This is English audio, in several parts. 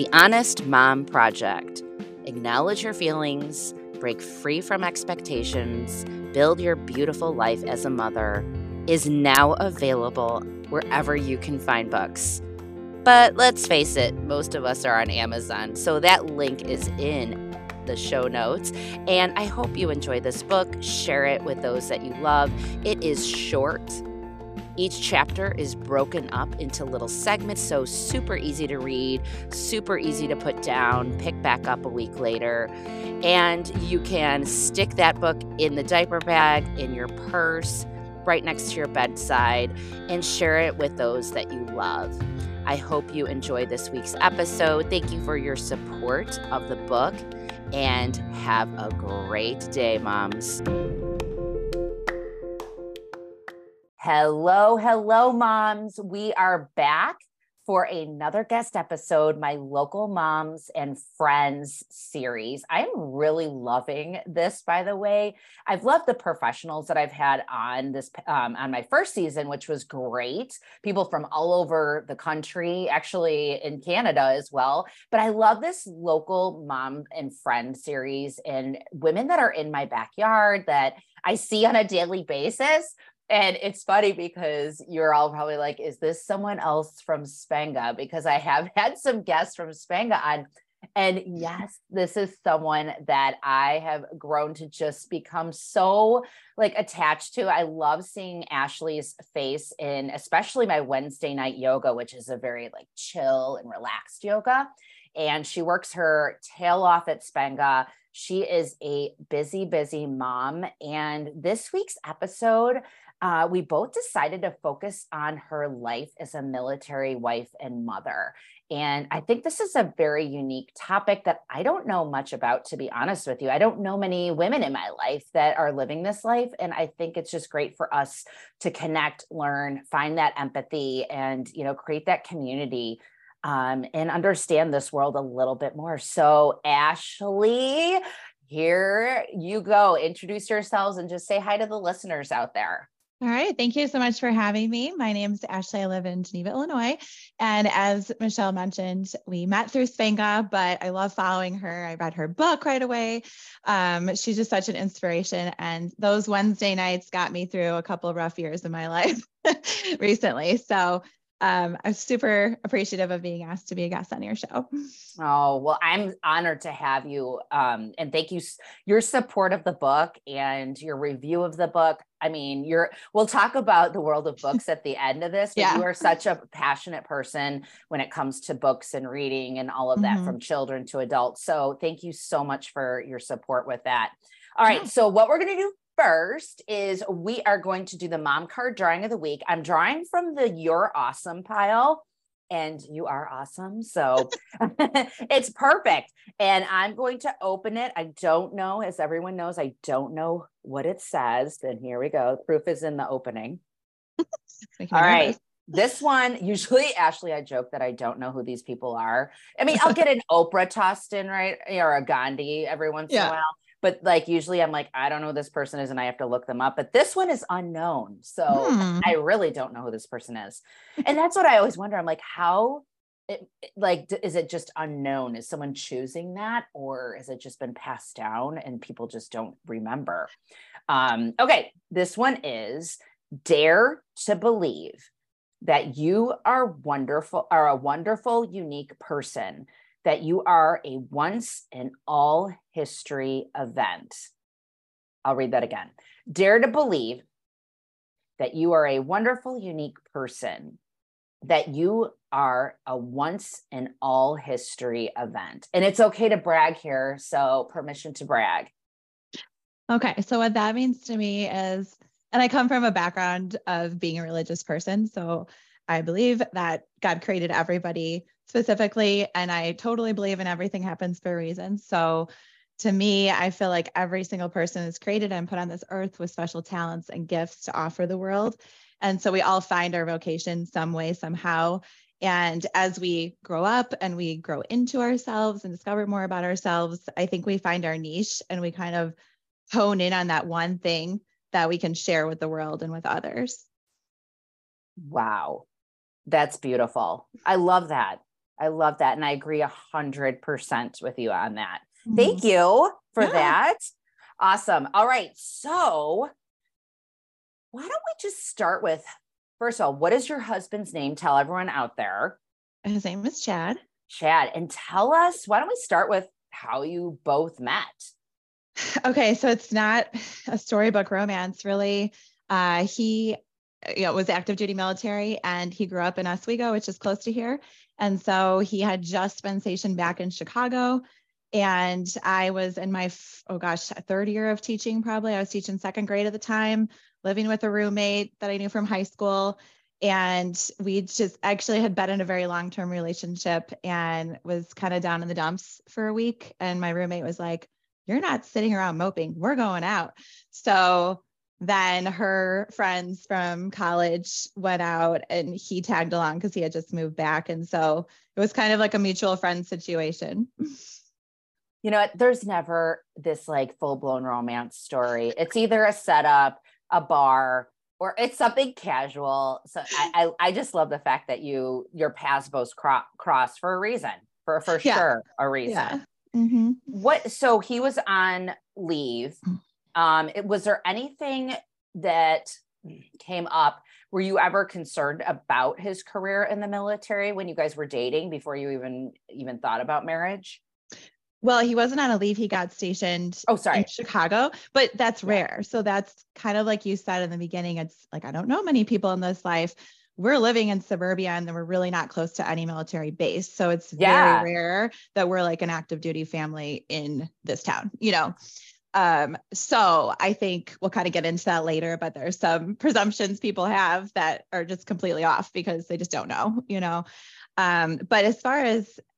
The Honest Mom Project. Acknowledge your feelings, break free from expectations, build your beautiful life as a mother is now available wherever you can find books. But let's face it, most of us are on Amazon, so that link is in the show notes. And I hope you enjoy this book. Share it with those that you love. It is short. Each chapter is broken up into little segments, so super easy to read, super easy to put down, pick back up a week later. And you can stick that book in the diaper bag, in your purse, right next to your bedside, and share it with those that you love. I hope you enjoy this week's episode. Thank you for your support of the book, and have a great day, moms. Hello, hello, moms. We are back for another guest episode, my Local Moms and Friends series. I'm really loving this, by the way. I've loved the professionals that I've had on this on my first season, which was great. People from all over the country, actually in Canada as well. But I love this Local Mom and Friend series and women that are in my backyard that I see on a daily basis. And it's funny because you're all probably like, is this someone else from SPENGA? Because I have had some guests from SPENGA on. And yes, this is someone that I have grown to just become so like attached to. I love seeing Ashley's face in especially my Wednesday night yoga, which is a very like chill and relaxed yoga. And she works her tail off at SPENGA. She is a busy, busy mom. And this week's episode, we both decided to focus on her life as a military wife and mother. And I think this is a very unique topic that I don't know much about, to be honest with you. I don't know many women in my life that are living this life. And I think it's just great for us to connect, learn, find that empathy, and, you know, create that community and understand this world a little bit more. So Ashley, here you go. Introduce yourselves and just say hi to the listeners out there. All right. Thank you so much for having me. My name is Ashley. I live in Geneva, Illinois. And as Michelle mentioned, we met through SPENGA, but I love following her. I read her book right away. She's just such an inspiration. And those Wednesday nights got me through a couple of rough years in my life recently. So I'm super appreciative of being asked to be a guest on your show. Oh, well, I'm honored to have you. And thank you, your support of the book and your review of the book. I mean, we'll talk about the world of books at the end of this, but yeah. You are such a passionate person when it comes to books and reading and all of that, mm-hmm. from children to adults. So thank you so much for your support with that. All right. Yeah. So what we're going to do first is we are going to do the mom card drawing of the week. I'm drawing from the You're Awesome pile, and you are awesome. So it's perfect. And I'm going to open it. I don't know, as everyone knows, I don't know what it says. And here we go. Proof is in the opening. All right. This one, usually, Ashley, I joke that I don't know who these people are. I mean, I'll get an Oprah tossed in, right? Or a Gandhi every once in a while. But like, usually I'm like, I don't know who this person is and I have to look them up, but this one is unknown. So I really don't know who this person is. And that's what I always wonder. I'm like, how, is it just unknown? Is someone choosing that, or has it just been passed down and people just don't remember? Okay. This one is dare to believe that you are a wonderful, unique person, that you are a once in all history event. I'll read that again. Dare to believe that you are a wonderful, unique person, that you are a once in all history event. And it's okay to brag here. So permission to brag. Okay. So what that means to me is, and I come from a background of being a religious person. So I believe that God created everybody specifically, and I totally believe in everything happens for a reason. So to me, I feel like every single person is created and put on this earth with special talents and gifts to offer the world. And so we all find our vocation some way, somehow. And as we grow up and we grow into ourselves and discover more about ourselves, I think we find our niche and we kind of hone in on that one thing that we can share with the world and with others. Wow. That's beautiful. I love that. I love that. And I agree 100% with you on that. Mm-hmm. Thank you for that. Awesome. All right. So why don't we just start with, first of all, what is your husband's name? Tell everyone out there. His name is Chad. Chad. And tell us, why don't we start with how you both met? Okay. So it's not a storybook romance, really. He was active duty military, and he grew up in Oswego, which is close to here. And so he had just been stationed back in Chicago. And I was in my, 3rd year of teaching, probably. I was teaching 2nd grade at the time, living with a roommate that I knew from high school. And we just actually had been in a very long-term relationship and was kind of down in the dumps for a week. And my roommate was like, "You're not sitting around moping, we're going out." So then her friends from college went out and he tagged along because he had just moved back. And so it was kind of like a mutual friend situation. You know, there's never this like full-blown romance story. It's either a setup, a bar, or it's something casual. So I just love the fact that your paths both cross for a reason, for sure a reason. Yeah. Mm-hmm. So he was on leave. Was there anything that came up? Were you ever concerned about his career in the military when you guys were dating before you even thought about marriage? Well, he wasn't on a leave. He got stationed in Chicago, but that's rare. So that's kind of like you said in the beginning, it's like, I don't know many people in this life. We're living in suburbia and we're really not close to any military base. So it's very rare that we're like an active duty family in this town, you know? So I think we'll kind of get into that later, but there's some presumptions people have that are just completely off because they just don't know, you know? But as far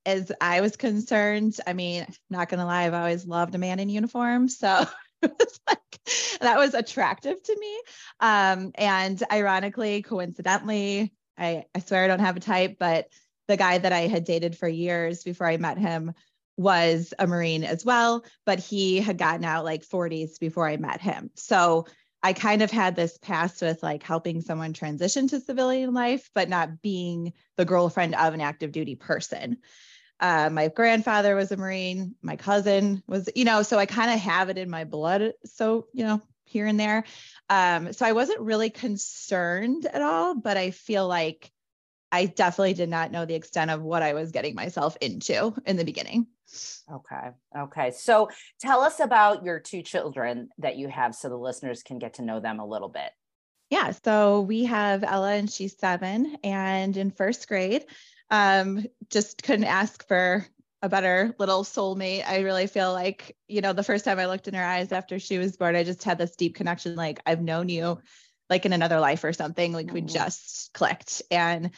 as I was concerned, I mean, not going to lie, I've always loved a man in uniform. So it was like, that was attractive to me. And ironically, coincidentally, I swear I don't have a type, but the guy that I had dated for years before I met him was a Marine as well, but he had gotten out like 40s before I met him. So I kind of had this past with like helping someone transition to civilian life, but not being the girlfriend of an active duty person. My grandfather was a Marine, my cousin was, you know, so I kind of have it in my blood. So, you know, here and there. So I wasn't really concerned at all, but I feel like I definitely did not know the extent of what I was getting myself into in the beginning. Okay. Okay. So tell us about your 2 children that you have so the listeners can get to know them a little bit. Yeah. So we have Ella and she's 7 and in 1st grade, just couldn't ask for a better little soulmate. I really feel like, you know, the first time I looked in her eyes after she was born, I just had this deep connection. Like I've known you like in another life or something, like we just clicked. And,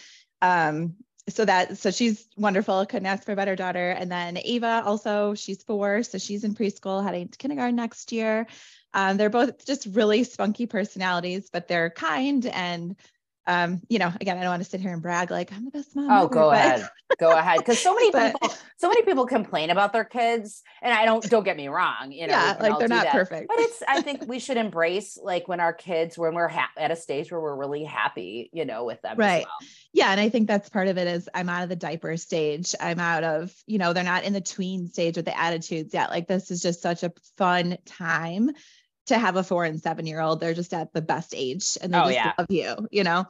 so she's wonderful. Couldn't ask for a better daughter. And then Ava also, she's 4. So she's in preschool, heading to kindergarten next year. They're both just really spunky personalities, but they're kind. And, you know, again, I don't want to sit here and brag like I'm the best mom. Oh, go ahead. Go ahead. Cause so many people complain about their kids and don't get me wrong. You know, yeah, like they're not perfect, but I think we should embrace like when we're at a stage where we're really happy, you know, with them. Right. As well. Yeah. And I think that's part of it is I'm out of the diaper stage. I'm out of, you know, they're not in the tween stage with the attitudes yet. Like this is just such a fun time to have a 4- and 7-year-old. They're just at the best age and they love you, you know?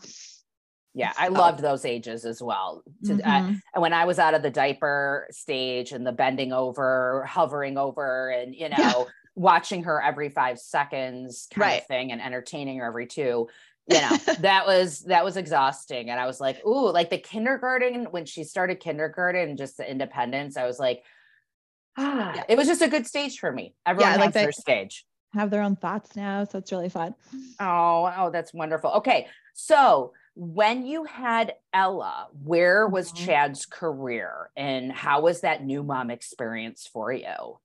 Yeah. I loved those ages as well. When I was out of the diaper stage and the bending over, hovering over and, you know, watching her every 5 seconds kind of thing and entertaining her every 2, you know, that was exhausting. And I was like, ooh, like the kindergarten, when she started kindergarten, just the independence, I was like, it was just a good stage for me. Everyone has their stage. Have their own thoughts now. So it's really fun. Oh, that's wonderful. Okay. So when you had Ella, where was Chad's career and how was that new mom experience for you?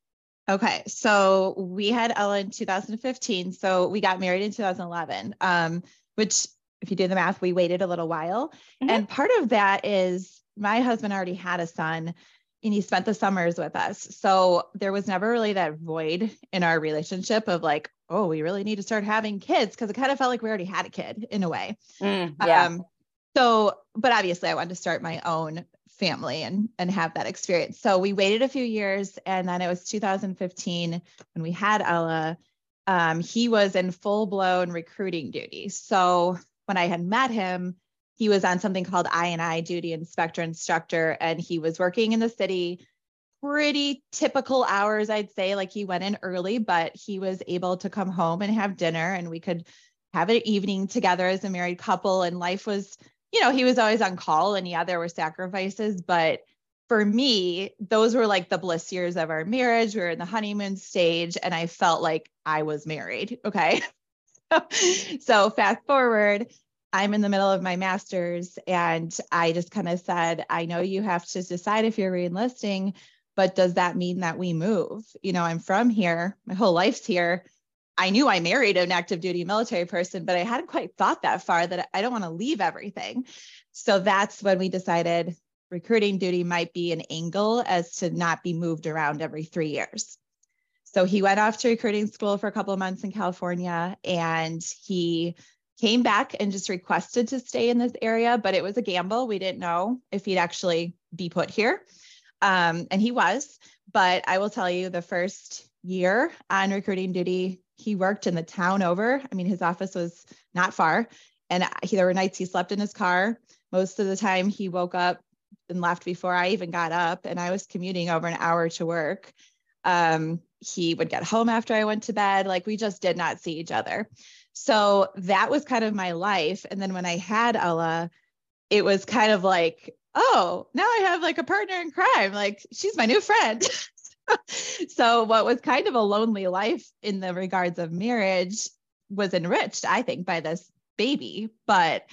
Okay. So we had Ella in 2015. So we got married in 2011, which if you do the math, we waited a little while. Mm-hmm. And part of that is my husband already had a son and he spent the summers with us. So there was never really that void in our relationship of like, oh, we really need to start having kids. Cause it kind of felt like we already had a kid in a way. But obviously I wanted to start my own family and have that experience. So we waited a few years, and then it was 2015 when we had Ella. He was in full-blown recruiting duty. So when I had met him, he was on something called I&I duty, inspector, instructor, and he was working in the city, pretty typical hours, I'd say. Like, he went in early, but he was able to come home and have dinner, and we could have an evening together as a married couple. And life was, you know, he was always on call, and yeah, there were sacrifices, but for me, those were like the bliss years of our marriage. We were in the honeymoon stage, and I felt like I was married. Okay. So fast forward, I'm in the middle of my master's, and I just kind of said, I know you have to decide if you're reenlisting, but does that mean that we move? You know, I'm from here, my whole life's here. I knew I married an active duty military person, but I hadn't quite thought that far that I don't want to leave everything. So that's when we decided recruiting duty might be an angle as to not be moved around every 3 years. So he went off to recruiting school for a couple of months in California, and he came back and just requested to stay in this area, but it was a gamble. We didn't know if he'd actually be put here. And he was, but I will tell you, the first year on recruiting duty, he worked in the town over. I mean, his office was not far, and there were nights he slept in his car. Most of the time he woke up and left before I even got up, and I was commuting over an hour to work. He would get home after I went to bed. Like, we just did not see each other. So that was kind of my life. And then when I had Ella, it was kind of like, oh, now I have like a partner in crime. Like, she's my new friend. So what was kind of a lonely life in the regards of marriage was enriched, I think, by this baby. But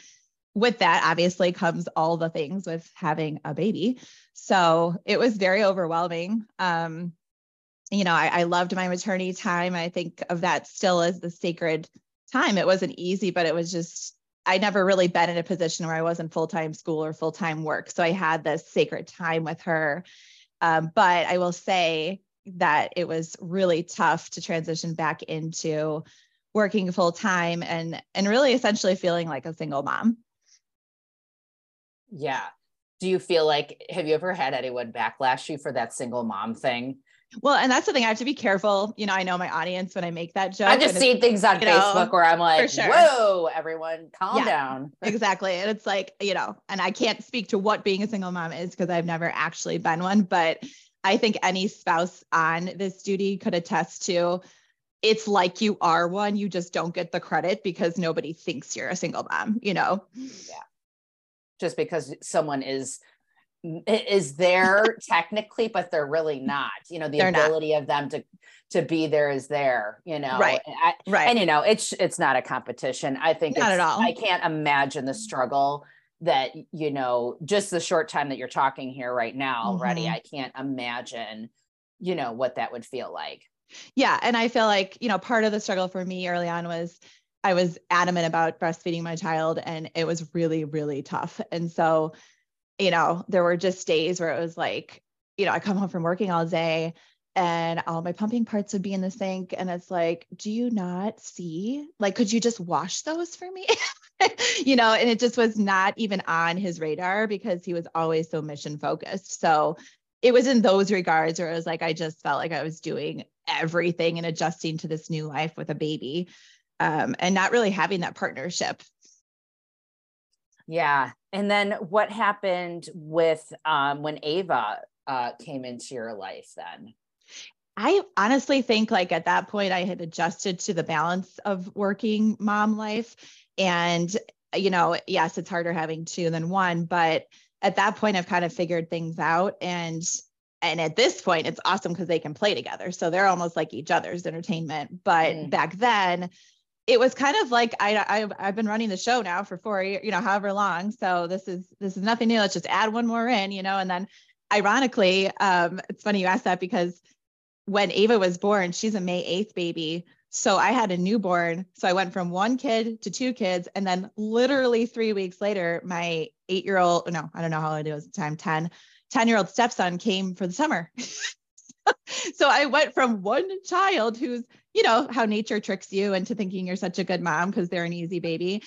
with that obviously comes all the things with having a baby. So it was very overwhelming. You know, I loved my maternity time. I think of that still as the sacred time. It wasn't easy, but it was just, I never really been in a position where I wasn't full-time school or full-time work. So I had this sacred time with her. But I will say that it was really tough to transition back into working full-time and really essentially feeling like a single mom. Yeah. Do you feel like, have you ever had anyone backlash you for that single mom thing? Well, and that's the thing, I have to be careful. You know, I know my audience when I make that joke. I just see things on Facebook where I'm like, sure. Whoa, everyone calm down. Exactly. And it's like, you know, and I can't speak to what being a single mom is because I've never actually been one, but I think any spouse on this duty could attest to, it's like you are one, you just don't get the credit because nobody thinks you're a single mom, you know? Yeah. Just because someone is there technically, but they're really not, you know, the they're ability not. Of them to be there is there, you know, right. And you know, it's not a competition. I think not at all. I can't imagine the struggle that, you know, just the short time that you're talking here right now already, I can't imagine, you know, what that would feel like. Yeah. And I feel like, you know, part of the struggle for me early on was I was adamant about breastfeeding my child, and it was really, really tough. And so, you know, there were just days where it was like, you know, I come home from working all day and all my pumping parts would be in the sink. And it's like, do you not see, like, could you just wash those for me? You know, and it just was not even on his radar because he was always so mission focused. So it was in those regards where it was like, I just felt like I was doing everything and adjusting to this new life with a baby, and not really having that partnership. Yeah. And then what happened with when Ava came into your life then? I honestly think like at that point I had adjusted to the balance of working mom life. And, you know, yes, it's harder having two than one, but at that point I've kind of figured things out. And at this point it's awesome because they can play together. So they're almost like each other's entertainment. But back then, it was kind of like, I've been running the show now for 4 years, you know, however long. So this is nothing new. Let's just add one more in, you know? And then ironically, it's funny you asked that because when Ava was born, she's a May 8th baby. So I had a newborn. So I went from one kid to two kids. And then literally 3 weeks later, my 8-year-old, no, I don't know how old it was at the time, 10-year-old stepson came for the summer. So I went from one child who's, you know, how nature tricks you into thinking you're such a good mom because they're an easy baby,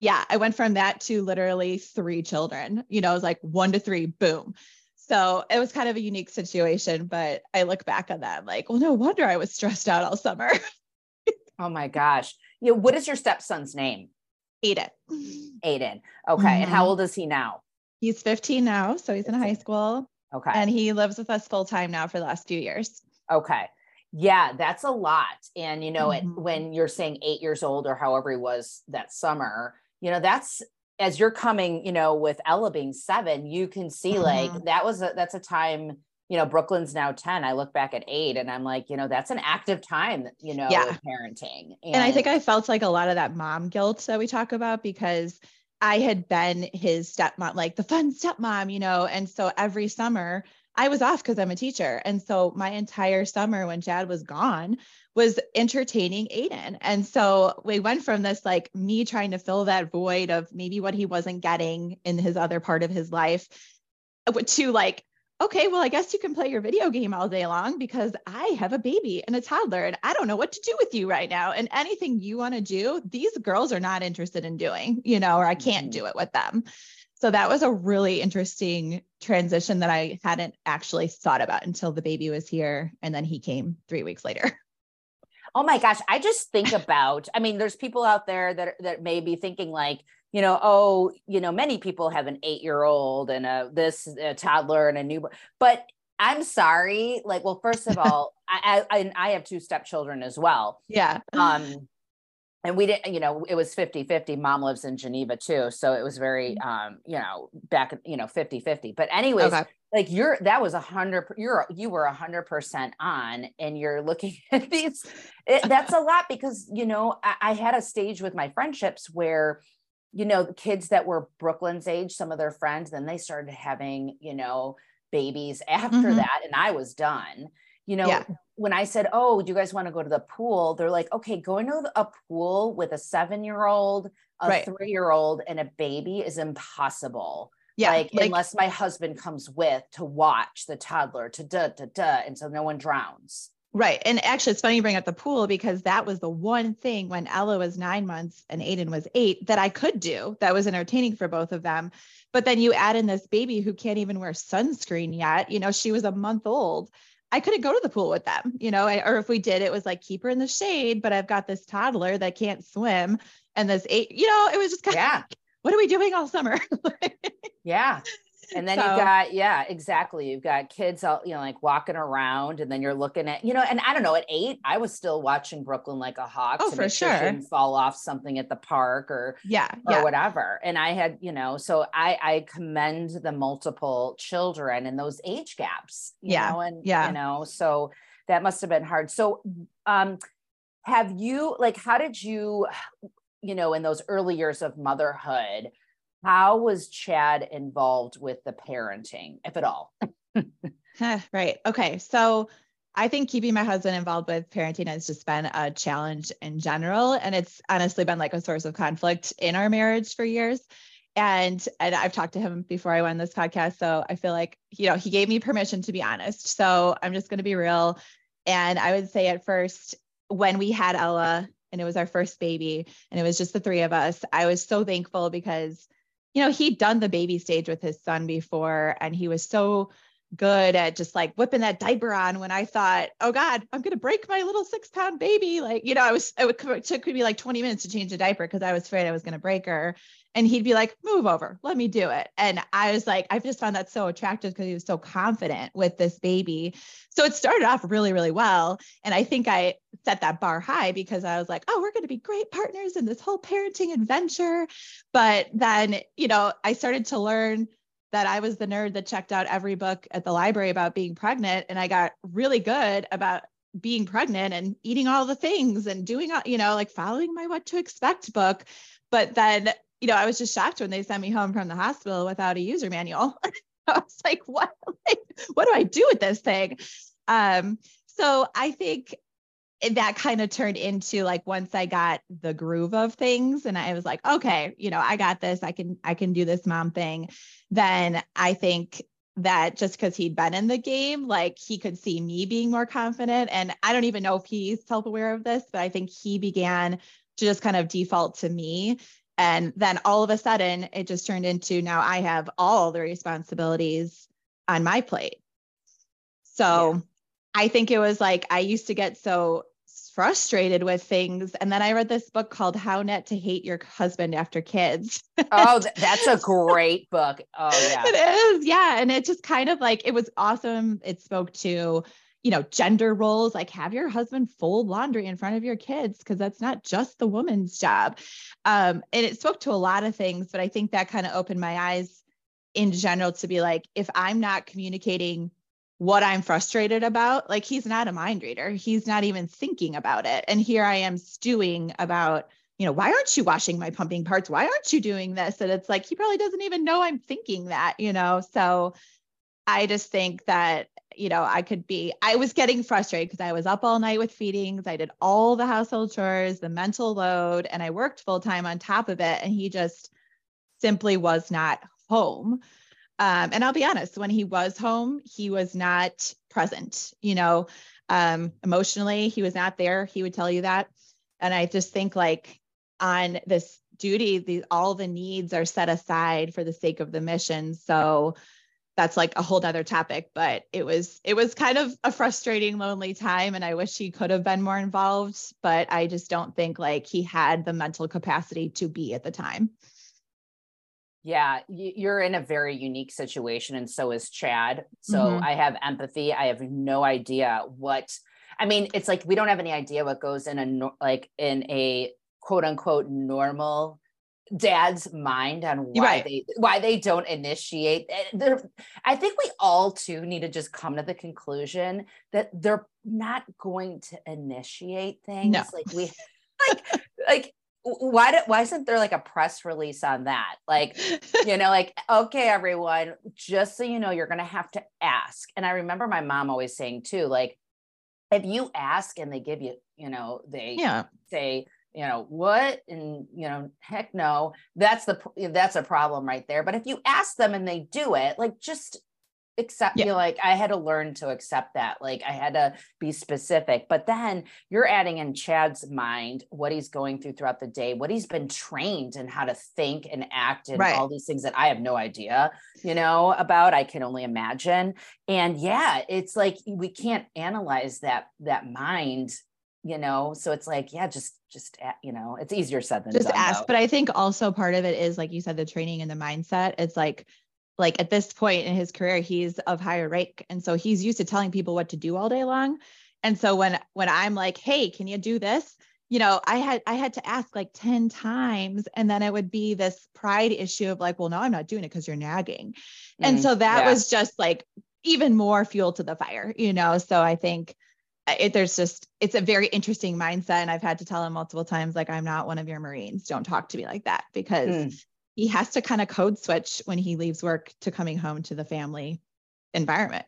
Yeah, I went from that to literally 3 children. You know, it was like 1 to 3, boom. So it was kind of a unique situation, but I look back on that, I'm like, well, no wonder I was stressed out all summer. Oh my gosh. Yeah. What is your stepson's name? Aiden. Aiden. Okay. Mm-hmm. And how old is he now? He's 15 now. So he's in high school. Okay. And he lives with us full time now for the last few years. Okay. Yeah, that's a lot. And you know, mm-hmm. When you're saying 8 years old or however he was that summer, you know, that's as you're coming, you know, with Ella being 7, you can see mm-hmm. like that's a time, you know, Brooklyn's now 10. I look back at 8 and I'm like, you know, that's an active time, you know, yeah. parenting. And I think I felt like a lot of that mom guilt that we talk about because I had been his stepmom, like the fun stepmom, you know? And so every summer I was off because I'm a teacher. And so my entire summer when Chad was gone was entertaining Aiden. And so we went from this, like me trying to fill that void of maybe what he wasn't getting in his other part of his life to like, okay, well, I guess you can play your video game all day long because I have a baby and a toddler and I don't know what to do with you right now. And anything you want to do, these girls are not interested in doing, you know, or I can't do it with them. So that was a really interesting transition that I hadn't actually thought about until the baby was here. And then he came 3 weeks later. Oh my gosh. I just think about, I mean, there's people out there that may be thinking like, you know, oh, you know, many people have an 8-year-old and a toddler and a newborn, but I'm sorry. Like, well, first of all, I have 2 stepchildren as well. Yeah. And we didn't, you know, it was 50-50. Mom lives in Geneva too. So it was very, you know, back, you know, 50-50, but anyways, okay. Like you were 100% on and you're looking at these, that's a lot because, you know, I had a stage with my friendships where, you know, the kids that were Brooklyn's age, some of their friends, then they started having, you know, babies after mm-hmm. that. And I was done, you know, yeah. When I said, oh, do you guys want to go to the pool? They're like, okay, going to a pool with a 7-year-old, a right. 3-year-old and a baby is impossible. Yeah. Like unless my husband comes with to watch the toddler to and so no one drowns. Right. And actually it's funny you bring up the pool because that was the one thing when Ella was 9 months and Aiden was 8 that I could do that was entertaining for both of them. But then you add in this baby who can't even wear sunscreen yet. You know, she was a month old. I couldn't go to the pool with them, you know, or if we did, it was like, keep her in the shade, but I've got this toddler that can't swim and this 8, you know, it was just kind yeah. of, what are we doing all summer? Yeah. And then you've got, yeah, exactly. You've got kids all, you know, like walking around and then you're looking at, you know, and I don't know, at 8, I was still watching Brooklyn like a hawk. Oh, for sure. And fall off something at the park or whatever. And I had, you know, so I commend the multiple children and those age gaps, you know, and, you know, so that must've been hard. So, have you, like, how did you, you know, in those early years of motherhood, how was Chad involved with the parenting, if at all? Right. Okay. So I think keeping my husband involved with parenting has just been a challenge in general. And it's honestly been like a source of conflict in our marriage for years. And I've talked to him before I went on this podcast. So I feel like, you know, he gave me permission to be honest. So I'm just going to be real. And I would say at first, when we had Ella and it was our first baby and it was just the 3 of us, I was so thankful because, you know, he'd done the baby stage with his son before, and he was so good at just like whipping that diaper on when I thought, oh God, I'm going to break my little 6-pound baby. Like, you know, it took me like 20 minutes to change the diaper because I was afraid I was going to break her. And he'd be like, move over, let me do it. And I was like, I've just found that so attractive because he was so confident with this baby. So it started off really, really well. And I think I set that bar high because I was like, oh, we're going to be great partners in this whole parenting adventure. But then, you know, I started to learn that I was the nerd that checked out every book at the library about being pregnant. And I got really good about being pregnant and eating all the things and doing, you know, like following my What to Expect book. But then, you know, I was just shocked when they sent me home from the hospital without a user manual. I was like, what? Like, what do I do with this thing? So I think that kind of turned into like, once I got the groove of things and I was like, okay, you know, I got this, I can do this mom thing. Then I think that just because he'd been in the game, like he could see me being more confident. And I don't even know if he's self-aware of this, but I think he began to just kind of default to me And then all of a sudden it just turned into, now I have all the responsibilities on my plate. So yeah. I think it was like, I used to get so frustrated with things. And then I read this book called How Not to Hate Your Husband After Kids. Oh, that's a great book. Oh yeah. It is. Yeah. And it just kind of like, it was awesome. It spoke to, you know, gender roles, like have your husband fold laundry in front of your kids, because that's not just the woman's job. And it spoke to a lot of things, but I think that kind of opened my eyes in general to be like, if I'm not communicating what I'm frustrated about, like he's not a mind reader. He's not even thinking about it. And here I am stewing about, you know, why aren't you washing my pumping parts? Why aren't you doing this? And it's like, he probably doesn't even know I'm thinking that, you know? So I just think that, you know, I was getting frustrated because I was up all night with feedings. I did all the household chores, the mental load, and I worked full time on top of it. And he just simply was not home. And I'll be honest, when he was home, he was not present, you know, emotionally, he was not there. He would tell you that. And I just think like on this duty, all the needs are set aside for the sake of the mission. So that's like a whole nother topic, but it was kind of a frustrating, lonely time. And I wish he could have been more involved, but I just don't think like he had the mental capacity to be at the time. Yeah, you're in a very unique situation. And so is Chad. So mm-hmm. I have empathy. I have no idea it's like, we don't have any idea what goes in a quote unquote normal dad's mind on why right. why they don't initiate. I think we all too need to just come to the conclusion that they're not going to initiate things. No. Like we, like, why isn't there like a press release on that? Like, you know, like, okay, everyone, just so you know, you're going to have to ask. And I remember my mom always saying too, like, if you ask and they give you, you know, they yeah. say, you know, what, and, you know, heck no, that's a problem right there. But if you ask them and they do it, like, just accept yeah. you know, like I had to learn to accept that. Like I had to be specific, but then you're adding in Chad's mind, what he's going through throughout the day, what he's been trained and how to think and act and right. all these things that I have no idea, you know, about, I can only imagine. And yeah, it's like, we can't analyze that mind, you know? So it's like, yeah, just, you know, it's easier said than done. Just ask. Though. But I think also part of it is, like you said, the training and the mindset. It's like at this point in his career, he's of higher rank. And so he's used to telling people what to do all day long. And so when I'm like, hey, can you do this? You know, I had to ask like 10 times, and then it would be this pride issue of like, well, no, I'm not doing it because you're nagging. And so that yeah. was just like even more fuel to the fire, you know? So I think it's a very interesting mindset. And I've had to tell him multiple times, like, I'm not one of your Marines. Don't talk to me like that, because he has to kind of code switch when he leaves work to coming home to the family environment.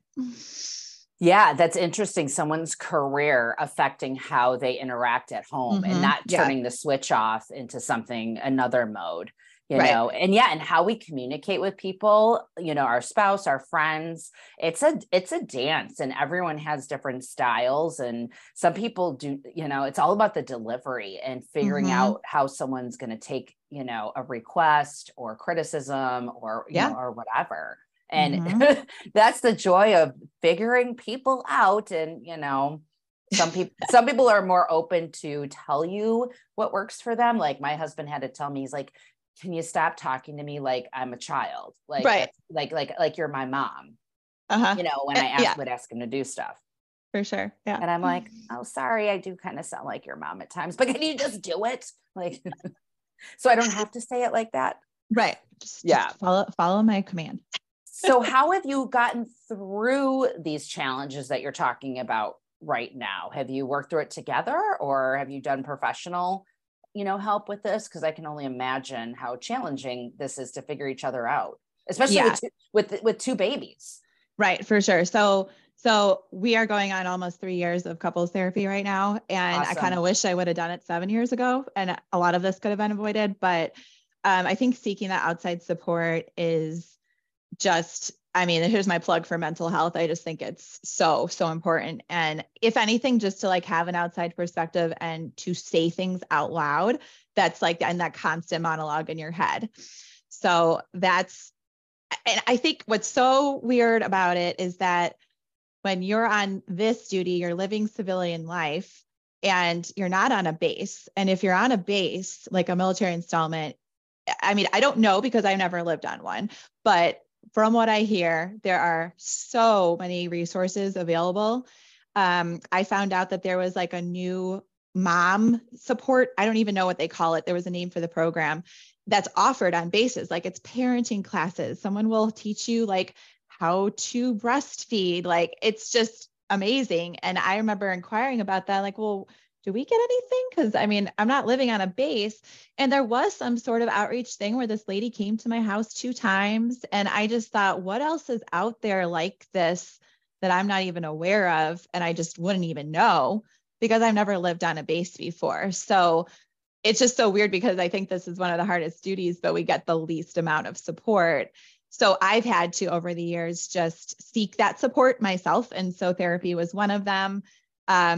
Yeah. That's interesting. Someone's career affecting how they interact at home and not turning yeah. the switch off into another mode, you right. know, and yeah. And how we communicate with people, you know, our spouse, our friends, it's a dance, and everyone has different styles. And some people do, you know, it's all about the delivery and figuring out how someone's going to take, you know, a request or criticism or, you yeah. know, or whatever. And that's the joy of figuring people out. And, you know, some people are more open to tell you what works for them. Like my husband had to tell me, he's like, can you stop talking to me? Like I'm a child, like, right. like you're my mom, you know, when I would ask him to do stuff. For sure. Yeah. And I'm like, oh, sorry. I do kind of sound like your mom at times, but can you just do it? Like, so I don't have to say it like that. Right. Just follow my command. So how have you gotten through these challenges that you're talking about right now? Have you worked through it together, or have you done professional, you know, help with this? Cause I can only imagine how challenging this is to figure each other out, especially yeah. with two babies. Right. For sure. So we are going on almost 3 years of couples therapy right now. And awesome. I kind of wish I would have done it 7 years ago, and a lot of this could have been avoided, but I think seeking that outside support is just I mean, here's my plug for mental health. I just think it's so, so important. And if anything, just to like have an outside perspective and to say things out loud, that's like, and that constant monologue in your head. So that's, and I think what's so weird about it is that when you're on this duty, you're living civilian life and you're not on a base. And if you're on a base, like a military installment, I mean, I don't know because I've never lived on one, but from what I hear, there are so many resources available. I found out that there was like a new mom support. I don't even know what they call it. There was a name for the program that's offered on bases. Like it's parenting classes. Someone will teach you like how to breastfeed. Like it's just amazing. And I remember inquiring about that. Like, well, do we get anything? Because I mean, I'm not living on a base. And there was some sort of outreach thing where this lady came to my house 2 times. And I just thought, what else is out there like this that I'm not even aware of? And I just wouldn't even know because I've never lived on a base before. So it's just so weird because I think this is one of the hardest duties, but we get the least amount of support. So I've had to, over the years, just seek that support myself. And so therapy was one of them.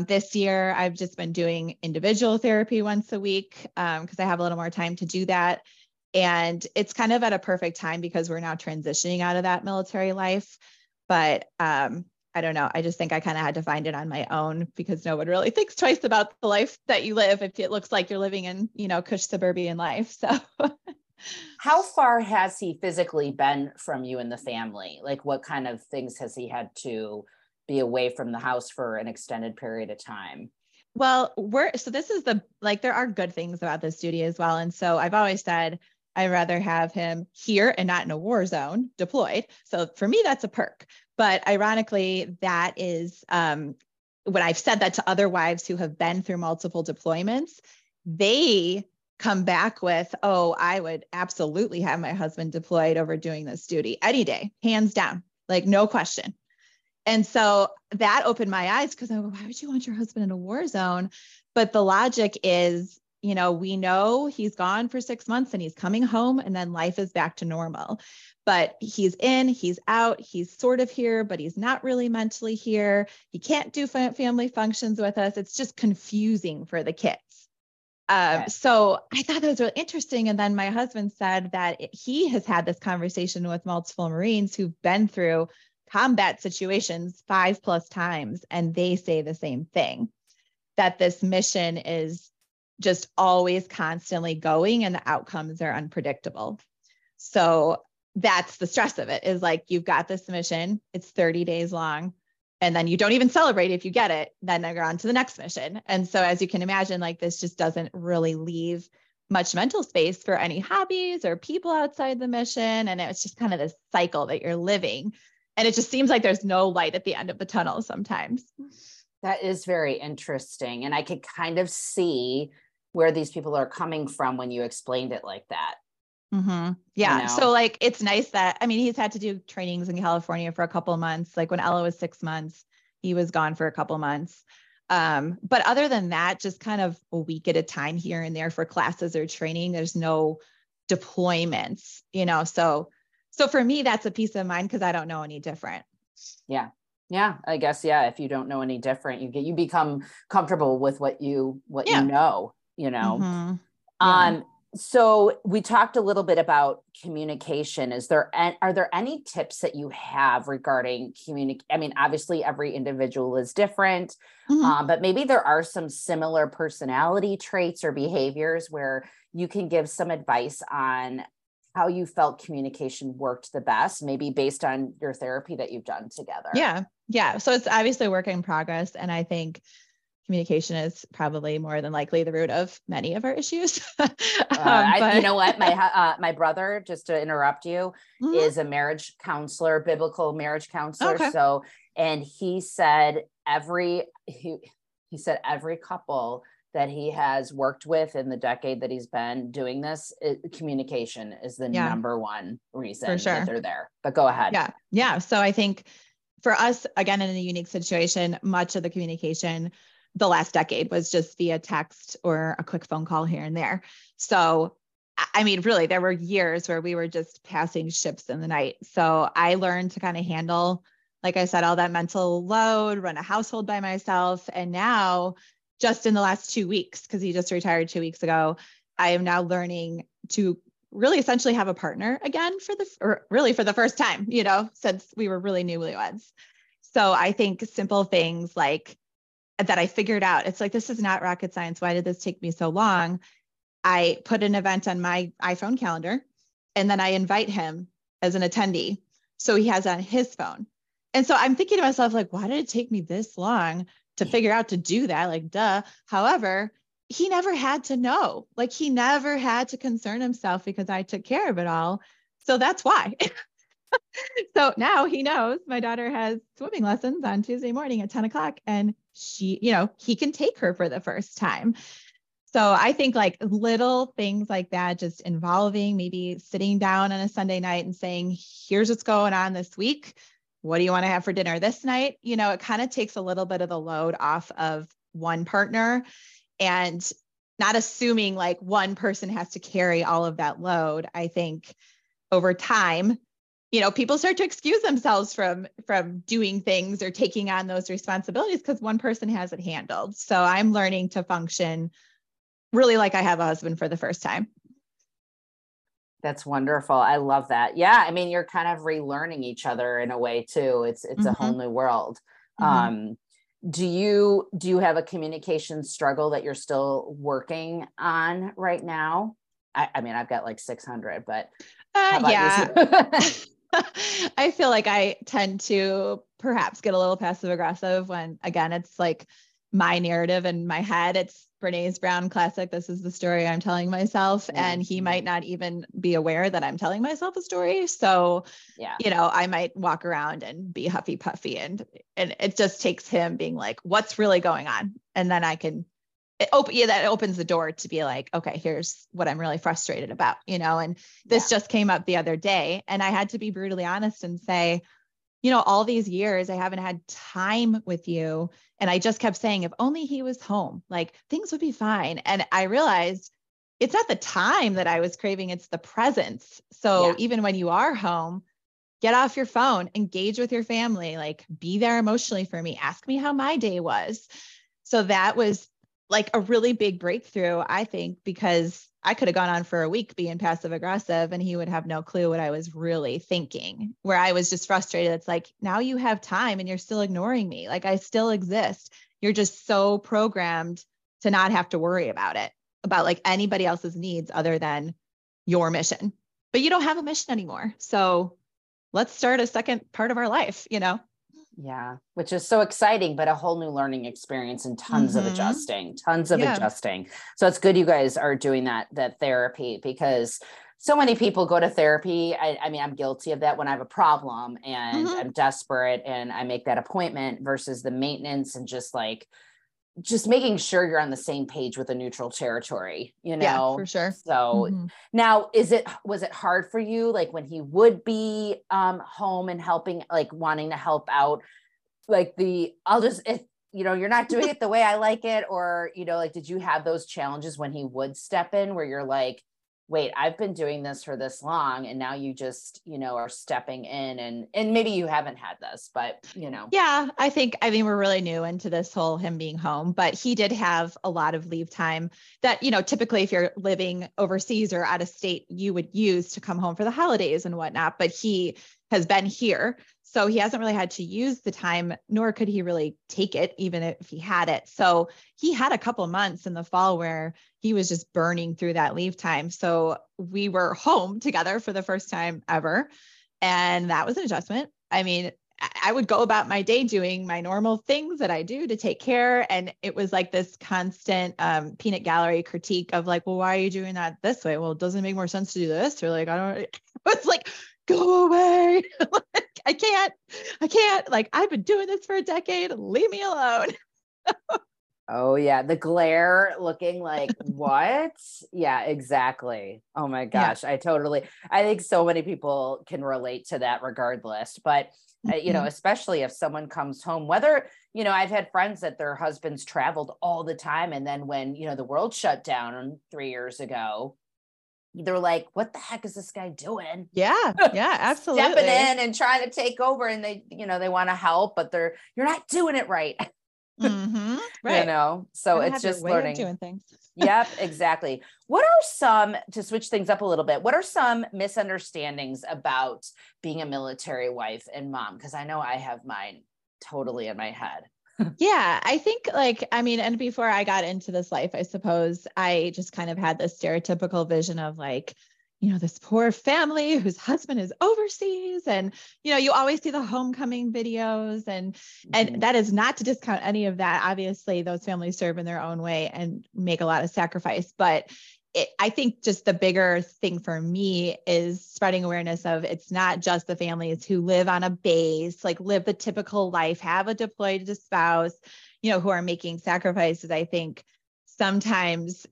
This year, I've just been doing individual therapy once a week because I have a little more time to do that. And it's kind of at a perfect time because we're now transitioning out of that military life. But I don't know. I just think I kind of had to find it on my own because no one really thinks twice about the life that you live if it looks like you're living in, you know, cush suburban life. So how far has he physically been from you and the family? Like what kind of things has he had to be away from the house for an extended period of time? Well, so this is the, like, there are good things about this duty as well. And so I've always said, I'd rather have him here and not in a war zone deployed. So for me, that's a perk. But ironically, that is when I've said that to other wives who have been through multiple deployments, they come back with, oh, I would absolutely have my husband deployed over doing this duty any day, hands down, like no question. And so that opened my eyes because I go, why would you want your husband in a war zone? But the logic is, you know, we know he's gone for 6 months and he's coming home and then life is back to normal, but he's in, he's out, he's sort of here, but he's not really mentally here. He can't do family functions with us. It's just confusing for the kids. Right. So I thought that was really interesting. And then my husband said that he has had this conversation with multiple Marines who've been through combat situations 5+ times. And they say the same thing, that this mission is just always constantly going and the outcomes are unpredictable. So that's the stress of it, is like, you've got this mission, it's 30 days long. And then you don't even celebrate if you get it, then they're on to the next mission. And so as you can imagine, like this just doesn't really leave much mental space for any hobbies or people outside the mission. And it's just kind of this cycle that you're living. And it just seems like there's no light at the end of the tunnel sometimes. That is very interesting. And I could kind of see where these people are coming from when you explained it like that. Mm-hmm. Yeah. You know? So like, it's nice that, I mean, he's had to do trainings in California for a couple of months. Like when Ella was 6 months, he was gone for a couple of months. But other than that, just kind of a week at a time here and there for classes or training, there's no deployments, you know? So for me, that's a peace of mind because I don't know any different. Yeah. Yeah. I guess. Yeah. If you don't know any different, you become comfortable with what you know, mm-hmm. Yeah. So we talked a little bit about communication. Are there any tips that you have regarding communication? I mean, obviously every individual is different, mm-hmm. But maybe there are some similar personality traits or behaviors where you can give some advice on how you felt communication worked the best, maybe based on your therapy that you've done together. Yeah. Yeah. So it's obviously a work in progress. And I think communication is probably more than likely the root of many of our issues. You know what? My brother, just to interrupt you, mm-hmm. is a marriage counselor, biblical marriage counselor. Okay. So, and he said every couple that he has worked with in the decade that he's been doing this, communication is the number one reason that they're there. But go ahead. Yeah. Yeah. So I think for us, again, in a unique situation, much of the communication the last decade was just via text or a quick phone call here and there. So I mean, really, there were years where we were just passing ships in the night. So I learned to kind of handle, like I said, all that mental load, run a household by myself. And now, just in the last 2 weeks, because he just retired 2 weeks ago, I am now learning to really essentially have a partner again for the first time, you know, since we were really newlyweds. So I think simple things like that I figured out, it's like, this is not rocket science. Why did this take me so long? I put an event on my iPhone calendar, and then I invite him as an attendee. So he has on his phone. And so I'm thinking to myself, like, why did it take me this long to figure out to do that? Like, duh. However, he never had to know, like he never had to concern himself because I took care of it all. So that's why. So now he knows my daughter has swimming lessons on Tuesday morning at 10 o'clock and she, you know, he can take her for the first time. So I think like little things like that, just involving maybe sitting down on a Sunday night and saying, here's what's going on this week. What do you want to have for dinner this night? You know, it kind of takes a little bit of the load off of one partner and not assuming like one person has to carry all of that load. I think over time, you know, people start to excuse themselves from doing things or taking on those responsibilities because one person has it handled. So I'm learning to function really like I have a husband for the first time. That's wonderful. I love that. Yeah. I mean, you're kind of relearning each other in a way too. It's a whole new world. Mm-hmm. Do you have a communication struggle that you're still working on right now? I mean, I've got like 600, but yeah, I feel like I tend to perhaps get a little passive aggressive when, again, it's like my narrative in my head. It's Brené Brown classic. This is the story I'm telling myself. Mm-hmm. And he might not even be aware that I'm telling myself a story. So, yeah, you know, I might walk around and be huffy puffy and it just takes him being like, what's really going on? And then I can, that opens the door to be like, okay, here's what I'm really frustrated about, you know, and this just came up the other day and I had to be brutally honest and say, you know, all these years I haven't had time with you. And I just kept saying, if only he was home, like things would be fine. And I realized it's not the time that I was craving, it's the presence. So even when you are home, get off your phone, engage with your family, like be there emotionally for me, ask me how my day was. So that was like a really big breakthrough, I think, because I could have gone on for a week being passive aggressive and he would have no clue what I was really thinking, where I was just frustrated. It's like, now you have time and you're still ignoring me. Like I still exist. You're just so programmed to not have to worry about it, about like anybody else's needs other than your mission, but you don't have a mission anymore. So let's start a second part of our life, you know? Yeah. Which is so exciting, but a whole new learning experience and tons of adjusting, adjusting. So it's good you guys are doing that therapy because so many people go to therapy. I mean, I'm guilty of that when I have a problem and I'm desperate and I make that appointment versus the maintenance and just making sure you're on the same page with a neutral territory, you know? Yeah, for sure. So now was it hard for you? Like when he would be home and helping, like wanting to help out, like you know, you're not doing it the way I like it, or, you know, like, did you have those challenges when he would step in where you're like, wait, I've been doing this for this long. And now you just, you know, are stepping in and maybe you haven't had this, but you know. Yeah, I mean, we're really new into this whole him being home, but he did have a lot of leave time that, you know, typically if you're living overseas or out of state, you would use to come home for the holidays and whatnot, but he has been here. So he hasn't really had to use the time, nor could he really take it, even if he had it. So he had a couple months in the fall where he was just burning through that leave time. So we were home together for the first time ever. And that was an adjustment. I mean, I would go about my day doing my normal things that I do to take care. And it was like this constant peanut gallery critique of like, well, why are you doing that this way? Well, doesn't it make more sense to do this? Or like, it's like, go away. Like, I can't, like, I've been doing this for a decade. Leave me alone. Oh yeah. The glare looking like what? Yeah, exactly. Oh my gosh. Yeah. I think so many people can relate to that regardless, but you know, especially if someone comes home, whether, you know, I've had friends that their husbands traveled all the time. And then when, you know, the world shut down 3 years ago, they're like, what the heck is this guy doing? Yeah. Yeah, absolutely. Stepping in and trying to take over, and they, you know, they want to help, but they're, you're not doing it right. Mm-hmm. Right. You know, so it's just learning. Doing things. Yep, exactly. What are some, to switch things up a little bit, what are some misunderstandings about being a military wife and mom? Because I know I have mine totally in my head. Yeah, I think and before I got into this life, I suppose I just kind of had this stereotypical vision of like, you know, this poor family whose husband is overseas, and, you know, you always see the homecoming videos and that is not to discount any of that. Obviously those families serve in their own way and make a lot of sacrifice, but I think just the bigger thing for me is spreading awareness of it's not just the families who live on a base, like live the typical life, have a deployed spouse, you know, who are making sacrifices. I think sometimes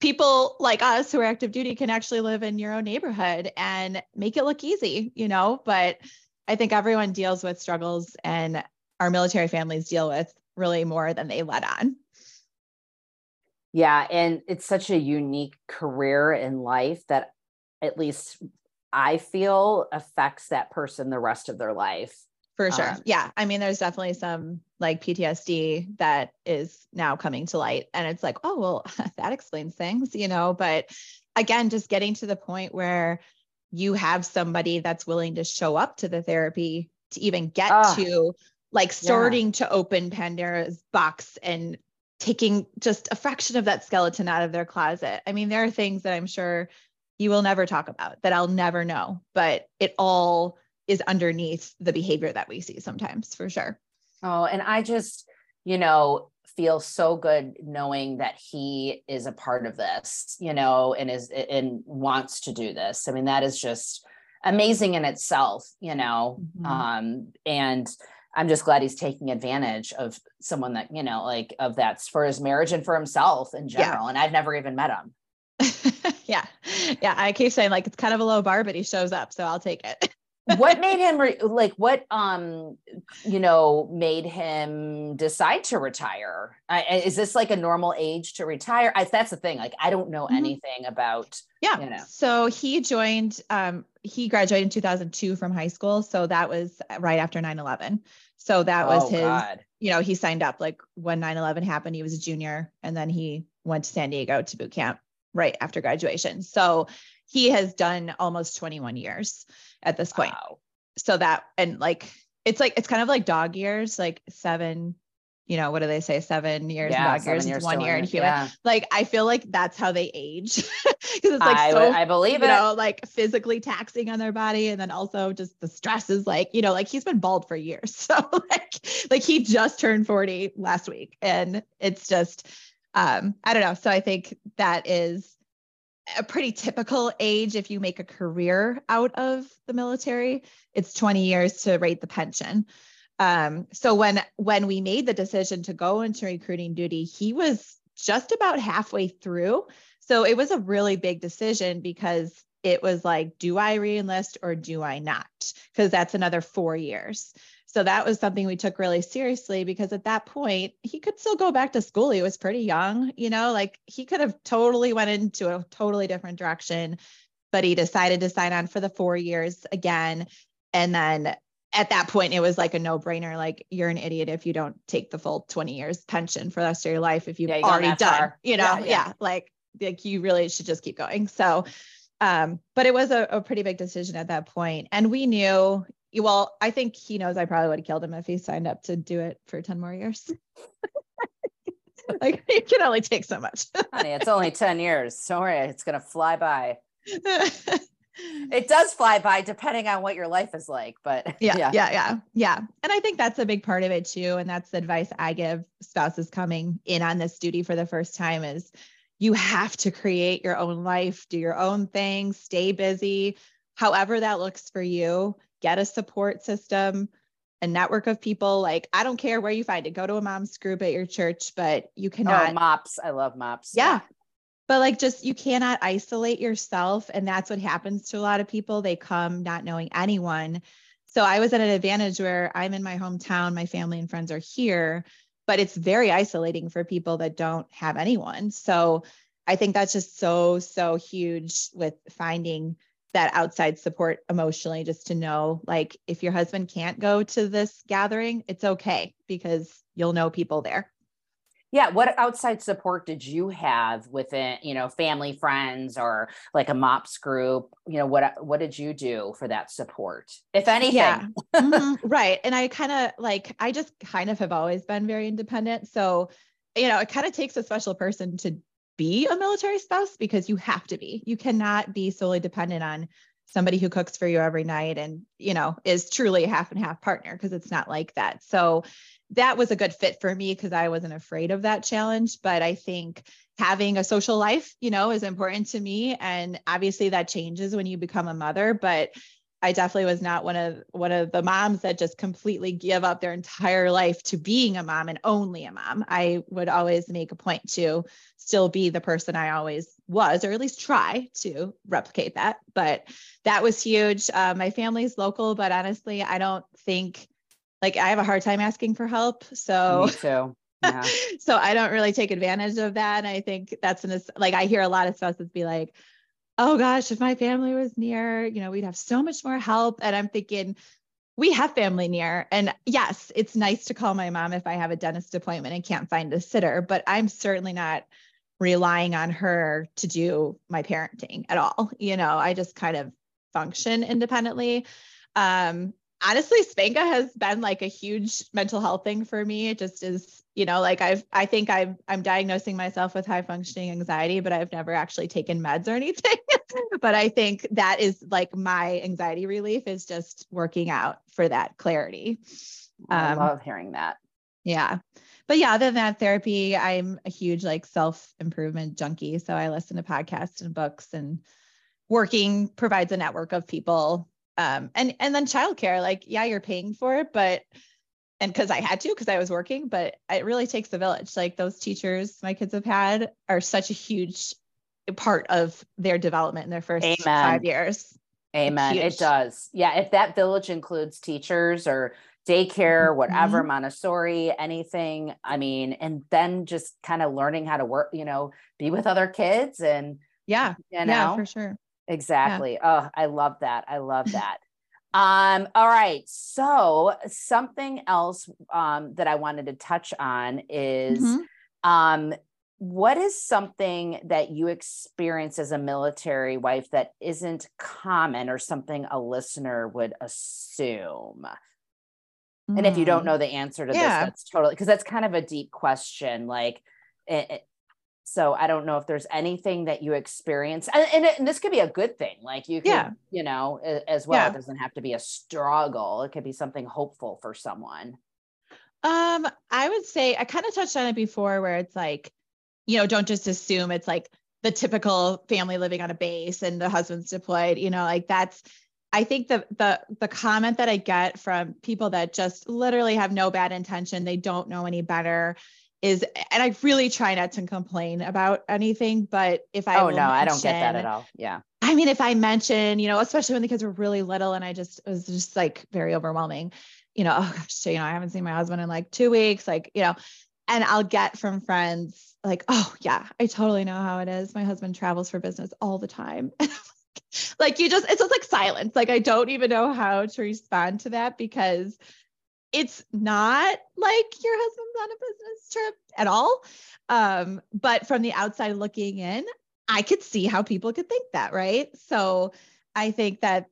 people like us who are active duty can actually live in your own neighborhood and make it look easy, you know, but I think everyone deals with struggles, and our military families deal with really more than they let on. Yeah. And it's such a unique career in life that at least I feel affects that person the rest of their life. For sure. Yeah. I mean, there's definitely some like PTSD that is now coming to light, and it's like, oh, well, that explains things, you know, but again, just getting to the point where you have somebody that's willing to show up to the therapy to even get to like starting to open Pandora's box and taking just a fraction of that skeleton out of their closet. I mean, there are things that I'm sure you will never talk about, that I'll never know, but it all is underneath the behavior that we see sometimes, for sure. Oh, and I just, you know, feel so good knowing that he is a part of this, you know, and is, and wants to do this. I mean, that is just amazing in itself, you know? Mm-hmm. And I'm just glad he's taking advantage of someone that, you know, like of that's for his marriage and for himself in general. Yeah. And I've never even met him. Yeah. Yeah. I keep saying like, it's kind of a low bar, but he shows up, so I'll take it. What made him made him decide to retire? Is this like a normal age to retire? That's the thing. Like, I don't know anything about, you know. So he joined, he graduated in 2002 from high school. So that was right after 9/11. So that was his, you know, he signed up like when 9/11 happened, he was a junior, and then he went to San Diego to boot camp right after graduation. So he has done almost 21 years at this point. Wow. So that, and like, it's kind of like dog years, like 7, you know, what do they say? 7 years, yeah, dog years, 1 year in human. Yeah. Like, I feel like that's how they age. Cause it's like, I believe it, know, like physically taxing on their body. And then also just the stress is like, you know, like he's been bald for years. So like he just turned 40 last week, and it's just, I don't know. So I think that is a pretty typical age. If you make a career out of the military, it's 20 years to rate the pension. So when we made the decision to go into recruiting duty, he was just about halfway through. So it was a really big decision, because it was like, do I re-enlist or do I not? Because that's another 4 years. So that was something we took really seriously, because at that point he could still go back to school. He was pretty young, you know, like he could have totally went into a totally different direction, but he decided to sign on for the 4 years again. And then at that point it was like a no-brainer. Like, you're an idiot if you don't take the full 20 years pension for the rest of your life, if you've already done, you know, like you really should just keep going. So, but it was a pretty big decision at that point. And we knew, well, I think he knows I probably would have killed him if he signed up to do it for 10 more years. Like, you can only take so much. Honey, it's only 10 years. Don't worry, it's going to fly by. It does fly by depending on what your life is like, but yeah. And I think that's a big part of it too. And that's the advice I give spouses coming in on this duty for the first time is you have to create your own life, do your own thing, stay busy, however that looks for you. Get a support system, a network of people. Like, I don't care where you find it. Go to a mom's group at your church, but you cannot. Oh, MOPS. I love MOPS. Yeah. But like, just, you cannot isolate yourself. And that's what happens to a lot of people. They come not knowing anyone. So I was at an advantage where I'm in my hometown, my family and friends are here, but it's very isolating for people that don't have anyone. So I think that's just so huge with finding that outside support emotionally, just to know, like, if your husband can't go to this gathering, it's okay because you'll know people there. Yeah. What outside support did you have within, you know, family, friends, or like a MOPS group? You know, what did you do for that support, if anything? Yeah. Mm-hmm. Right. And I just have always been very independent. So, you know, it kind of takes a special person to be a military spouse, because you have to be. You cannot be solely dependent on somebody who cooks for you every night and, you know, is truly a half and half partner, because it's not like that. So that was a good fit for me because I wasn't afraid of that challenge. But I think having a social life, you know, is important to me. And obviously that changes when you become a mother, but I definitely was not one of the moms that just completely give up their entire life to being a mom and only a mom. I would always make a point to still be the person I always was, or at least try to replicate that. But that was huge. My family's local, but honestly, I don't think, like, I have a hard time asking for help. So, me too. Yeah. So I don't really take advantage of that. And I think that's like, I hear a lot of spouses be like, oh gosh, if my family was near, you know, we'd have so much more help. And I'm thinking, we have family near. And yes, it's nice to call my mom if I have a dentist appointment and can't find a sitter, but I'm certainly not relying on her to do my parenting at all. You know, I just kind of function independently. Honestly, SPENGA has been like a huge mental health thing for me. It just is, you know, like I'm diagnosing myself with high functioning anxiety, but I've never actually taken meds or anything. But I think that is like my anxiety relief, is just working out for that clarity. I love hearing that. Yeah. But yeah, other than that, therapy, I'm a huge like self-improvement junkie. So I listen to podcasts and books, and working provides a network of people. And then childcare, like, yeah, you're paying for it, because I had to, because I was working, but it really takes a village. Like, those teachers my kids have had are such a huge part of their development in their first 5 years. Amen. Huge. It does. Yeah. If that village includes teachers or daycare, whatever, mm-hmm. Montessori, anything, I mean, and then just kind of learning how to work, you know, be with other kids and yeah, for sure. Exactly. Yeah. Oh, I love that. I love that. All right. So something else that I wanted to touch on is, mm-hmm. What is something that you experience as a military wife that isn't common, or something a listener would assume? Mm-hmm. And if you don't know the answer to this, that's totally, because that's kind of a deep question. Like, so I don't know if there's anything that you experience, and this could be a good thing. Like, you can, you know, as well, it doesn't have to be a struggle. It could be something hopeful for someone. I would say, I kind of touched on it before, where it's like, you know, don't just assume it's like the typical family living on a base and the husband's deployed, you know, like that's, I think the comment that I get from people that just literally have no bad intention, they don't know any better, is, and I really try not to complain about anything, but if I, I don't get that at all. Yeah. I mean, if I mention, you know, especially when the kids were really little, and it was just like very overwhelming, you know, oh gosh, you know, I haven't seen my husband in like 2 weeks, like, you know, and I'll get from friends like, oh yeah, I totally know how it is. My husband travels for business all the time. Like, it's just like silence. Like, I don't even know how to respond to that, because it's not like your husband's on a business trip at all. But from the outside looking in, I could see how people could think that, right? So I think that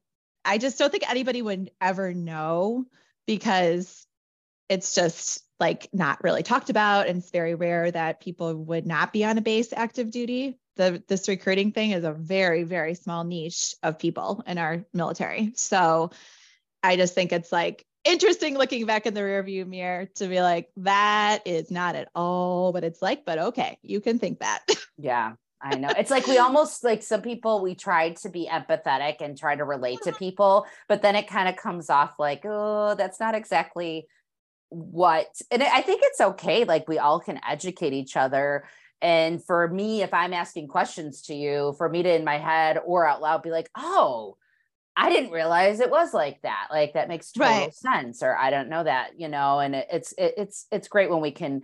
I just don't think anybody would ever know, because it's just like not really talked about. And it's very rare that people would not be on a base active duty. This recruiting thing is a very, very small niche of people in our military. So I just think it's like, interesting looking back in the rearview mirror to be like, that is not at all what it's like, but okay, you can think that. Yeah, I know. It's like, we almost, like, some people, we try to be empathetic and try to relate to people, but then it kind of comes off like, oh, that's not exactly what, and I think it's okay. Like, we all can educate each other. And for me, if I'm asking questions to you, for me to, in my head or out loud, be like, oh, I didn't realize it was like that. Like, that makes total sense. Or I don't know that, you know, and it's great when we can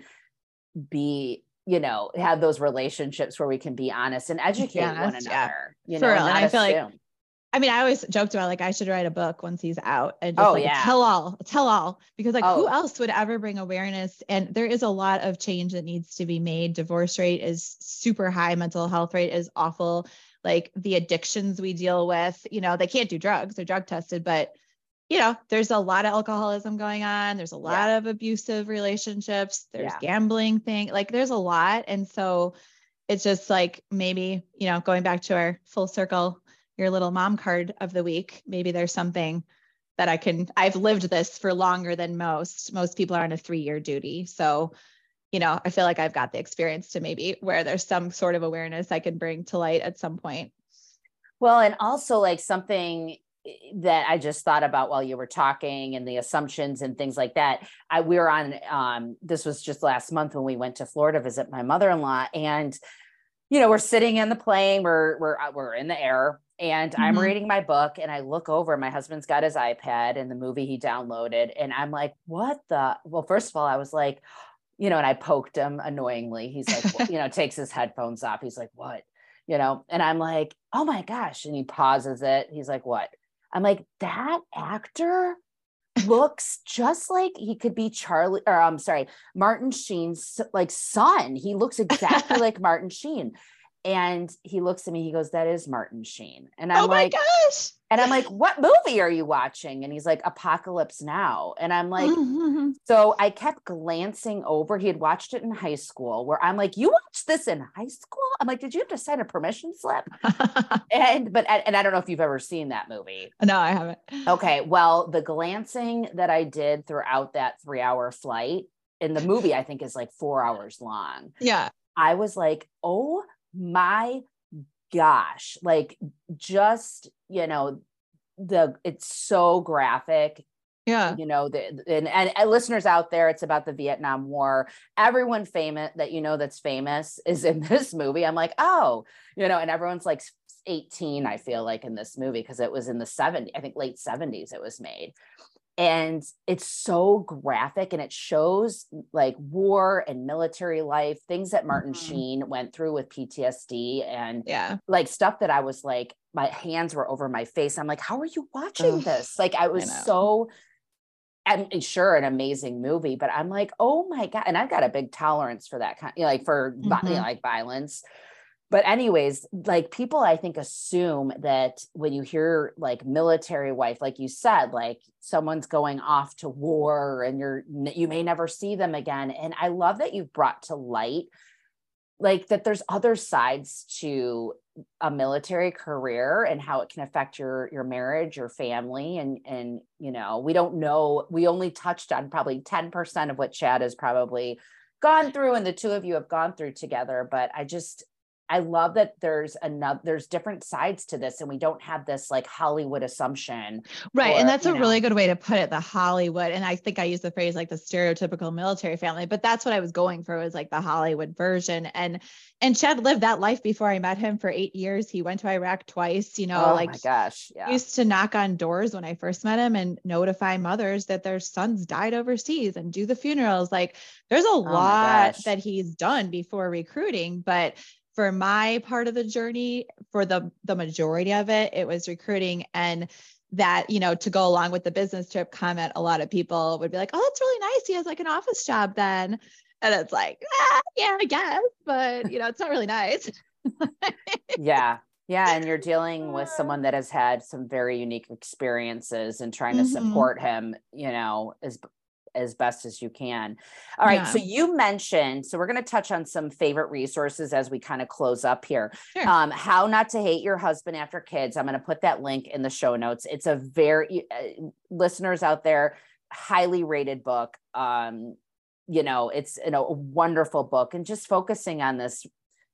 be, you know, have those relationships where we can be honest and educate one another. Yeah. You know, and I feel like, I mean, I always joked about like, I should write a book once he's out and just tell all, because like who else would ever bring awareness? And there is a lot of change that needs to be made. Divorce rate is super high. Mental health rate is awful. Like the addictions we deal with, you know, they can't do drugs, they're drug tested, but you know, there's a lot of alcoholism going on. There's a lot of abusive relationships. There's gambling thing. Like there's a lot. And so it's just like, maybe, you know, going back to our full circle, your little mom card of the week, maybe there's something that I can, I've lived this for longer than most people are on a 3-year duty. So, you know, I feel like I've got the experience to maybe where there's some sort of awareness I can bring to light at some point. Well, and also like something that I just thought about while you were talking and the assumptions and things like that. We were on, this was just last month when we went to Florida to visit my mother-in-law, and, you know, we're sitting in the plane, we're in the air, and I'm reading my book, and I look over, my husband's got his iPad and the movie he downloaded. And I'm like, what the, well, first of all, I was like, you know, and I poked him annoyingly. He's like, well, you know, takes his headphones off. He's like, what, you know? And I'm like, oh my gosh. And he pauses it. He's like, what? I'm like, that actor looks just like he could be Charlie, or I'm sorry, Martin Sheen's like son. He looks exactly like Martin Sheen. And he looks at me, he goes, that is Martin Sheen. And I'm like, oh my gosh. And I'm like, what movie are you watching? And he's like, Apocalypse Now. And I'm like, so I kept glancing over, he had watched it in high school, where I'm like, you watched this in high school? I'm like, did you have to sign a permission slip? and I don't know if you've ever seen that movie. No, I haven't. Okay. Well, the glancing that I did throughout that 3-hour flight, and the movie I think is like 4 hours long. Yeah. I was like, oh my gosh, like just, you know, it's so graphic. Yeah. You know, and listeners out there, it's about the Vietnam War. Everyone famous that, you know, that's famous is in this movie. I'm like, oh, you know, and everyone's like 18, I feel like, in this movie, because it was in the 70s, I think late 70s it was made. And it's so graphic, and it shows like war and military life, things that Martin Sheen went through with PTSD and like stuff that I was like, my hands were over my face. I'm like, how are you watching this? Like, I was and sure, an amazing movie, but I'm like, oh my God. And I've got a big tolerance for that kind, you know, like for you know, like violence. But anyways, like people, I think, assume that when you hear like military wife, like you said, like someone's going off to war and you may never see them again. And I love that you've brought to light, like that there's other sides to a military career and how it can affect your marriage, your family. And, you know, we don't know, we only touched on probably 10% of what Chad has probably gone through and the two of you have gone through together. But I love that there's different sides to this, and we don't have this like Hollywood assumption. Right. And that's a really good way to put it, the Hollywood. And I think I used the phrase like the stereotypical military family, but that's what I was going for, was like the Hollywood version. And Chad lived that life before I met him for 8 years. He went to Iraq twice, you know, like, oh my gosh, yeah. He used to knock on doors when I first met him and notify mothers that their sons died overseas and do the funerals. Like there's a lot that he's done before recruiting, but for my part of the journey, for the majority of it, it was recruiting. And that, you know, to go along with the business trip comment, a lot of people would be like, oh, that's really nice. He has like an office job then. And it's like, yeah, I guess, but you know, it's not really nice. Yeah. Yeah. And you're dealing with someone that has had some very unique experiences and trying to support him, you know, as best as you can. All right. Yeah. So you mentioned, so we're going to touch on some favorite resources as we kind of close up here. Sure. How Not to Hate Your Husband After Kids. I'm going to put that link in the show notes. It's a very listeners out there, highly rated book. You know, it's a wonderful book, and just focusing on this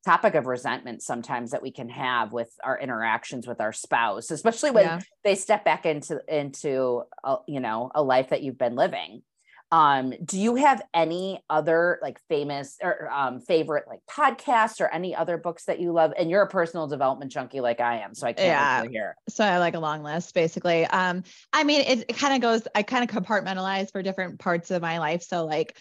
topic of resentment sometimes that we can have with our interactions with our spouse, especially when they step back into you know, a life that you've been living. Do you have any other like famous or favorite like podcasts or any other books that you love? And you're a personal development junkie like I am, so I can't wait to hear. So I like a long list basically. I mean, it kind of goes, I kind of compartmentalize for different parts of my life. So like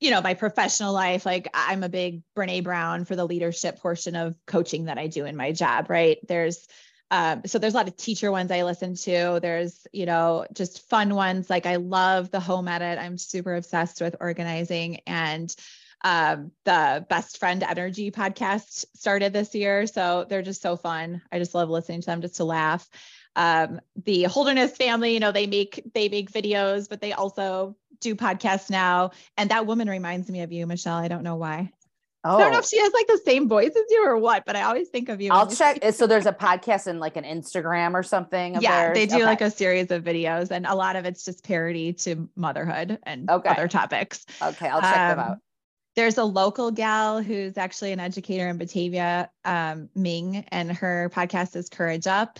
you know, my professional life, like I'm a big Brené Brown for the leadership portion of coaching that I do in my job, right? So there's a lot of teacher ones I listen to. There's, you know, just fun ones. Like I love the Home Edit. I'm super obsessed with organizing, and the Best Friend Energy podcast started this year. So they're just so fun. I just love listening to them just to laugh. The Holderness Family, you know, they make videos, but they also do podcasts now. And that woman reminds me of you, Michelle. I don't know why. Oh. I don't know if she has like the same voice as you or what, but I always think of you. I'll check. So there's a podcast and like an Instagram or something. Yeah, they do like a series of videos, and a lot of it's just parody to motherhood and other topics. Okay. I'll check them out. There's a local gal who's actually an educator in Batavia, Ming, and her podcast is Courage Up.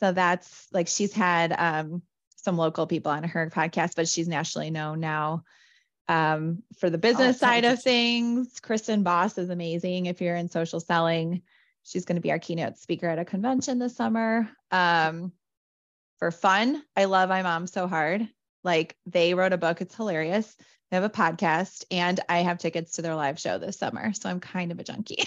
So that's like, she's had some local people on her podcast, but she's nationally known now. For the business side of things, Kristen Boss is amazing. If you're in social selling, she's going to be our keynote speaker at a convention this summer. For fun, I love I Mom So Hard. Like they wrote a book. It's hilarious. They have a podcast, and I have tickets to their live show this summer. So I'm kind of a junkie.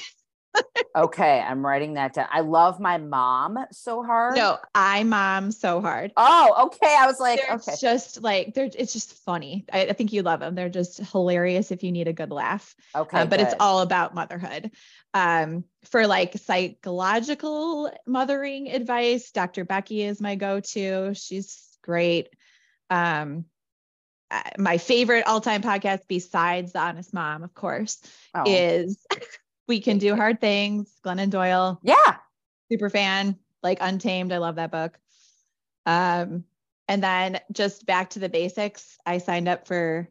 Okay. I'm writing that down. I love my mom so hard. No, I Mom So Hard. Oh, okay. I was like, it's just funny. I think you love them. They're just hilarious if you need a good laugh. Okay. But it's all about motherhood. For like psychological mothering advice, Dr. Becky is my go-to. She's great. My favorite all-time podcast besides The Honest Mom, of course, is We Can Do Hard Things. Glennon Doyle. Yeah. Super fan, like Untamed. I love that book. And then just back to the basics. I signed up for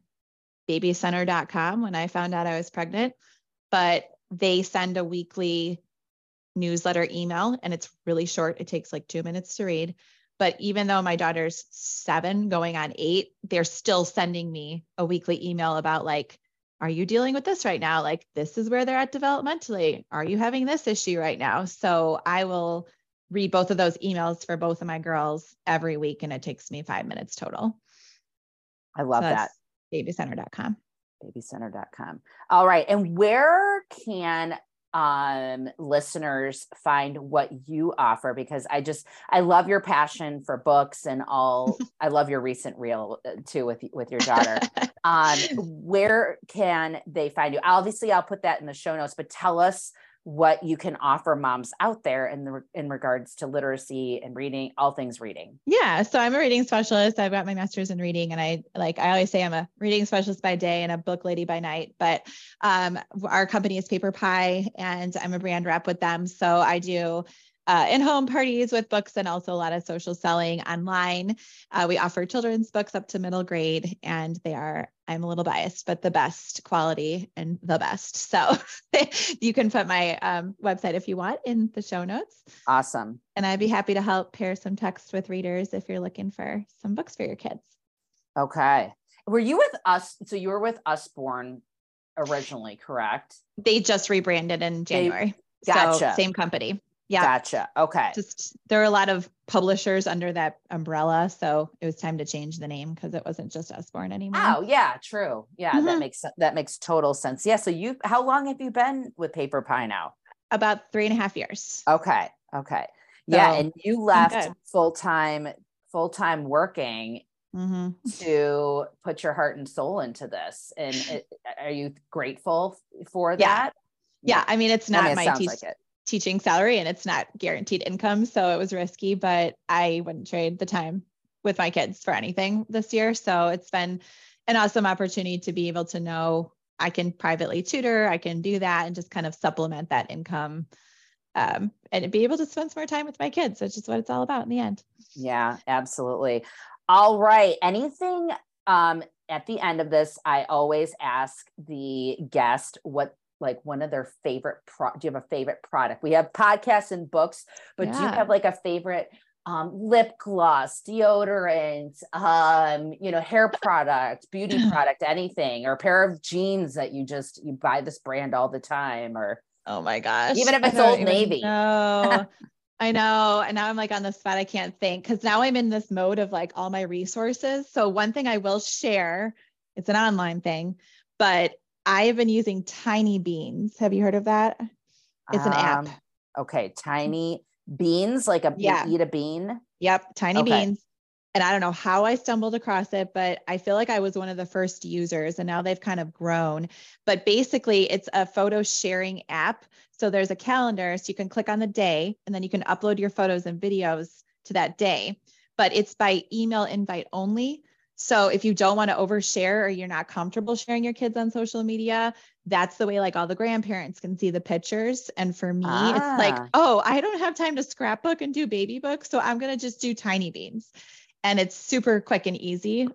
babycenter.com when I found out I was pregnant, but they send a weekly newsletter email, and it's really short. It takes like 2 minutes to read. But even though my daughter's 7 going on 8, they're still sending me a weekly email about like, are you dealing with this right now? Like, this is where they're at developmentally. Are you having this issue right now? So I will read both of those emails for both of my girls every week. And it takes me 5 minutes total. I love that. Babycenter.com. Babycenter.com. All right. And where can listeners find what you offer? Because I love your passion for books and all. I love your recent reel too with your daughter. Where can they find you? Obviously I'll put that in the show notes, but tell us what you can offer moms out there in regards to literacy and reading, all things reading. Yeah. So I'm a reading specialist. I've got my master's in reading, and I always say I'm a reading specialist by day and a book lady by night, but, our company is Paper Pie, and I'm a brand rep with them. So I do, in-home parties with books, and also a lot of social selling online. We offer children's books up to middle grade, and they are, I'm a little biased, but the best quality and the best. So you can put my website if you want in the show notes. Awesome. And I'd be happy to help pair some text with readers if you're looking for some books for your kids. Okay. Were you with us? So you were with Usborne originally, correct? They just rebranded in January. Gotcha. So same company. Yeah. Gotcha. Okay. Just, there are a lot of publishers under that umbrella. So it was time to change the name because it wasn't just Usborne anymore. Oh yeah. True. Yeah. Mm-hmm. That makes total sense. Yeah. So how long have you been with Paper Pie now? About 3.5 years. Okay. Okay. So, yeah. And you left full-time working to put your heart and soul into this. And are you grateful for that? Yeah. I mean, it's not my teaching salary, and it's not guaranteed income. So it was risky, but I wouldn't trade the time with my kids for anything this year. So it's been an awesome opportunity to be able to know I can privately tutor. I can do that and just kind of supplement that income and be able to spend some more time with my kids, which is what it's all about in the end. Yeah, absolutely. All right. Anything at the end of this, I always ask the guest like one of their favorite do you have a favorite product? We have podcasts and books, but do you have like a favorite lip gloss, deodorant, hair product, beauty product, anything, or a pair of jeans that you buy this brand all the time, or oh my gosh. Even if it's Old Navy. No. I know. And now I'm like on the spot. I can't think, because now I'm in this mode of like all my resources. So one thing I will share, it's an online thing, But I have been using Tiny Beans. Have you heard of that? It's an app. Okay. Tiny Beans, like a eat a bean. Yep. Tiny Beans. And I don't know how I stumbled across it, but I feel like I was one of the first users and now they've kind of grown. But basically it's a photo sharing app. So there's a calendar, so you can click on the day and then you can upload your photos and videos to that day, but it's by email invite only. So if you don't want to overshare or you're not comfortable sharing your kids on social media, that's the way like all the grandparents can see the pictures. And for me, it's like, oh, I don't have time to scrapbook and do baby books. So I'm going to just do Tiny Beans. And it's super quick and easy.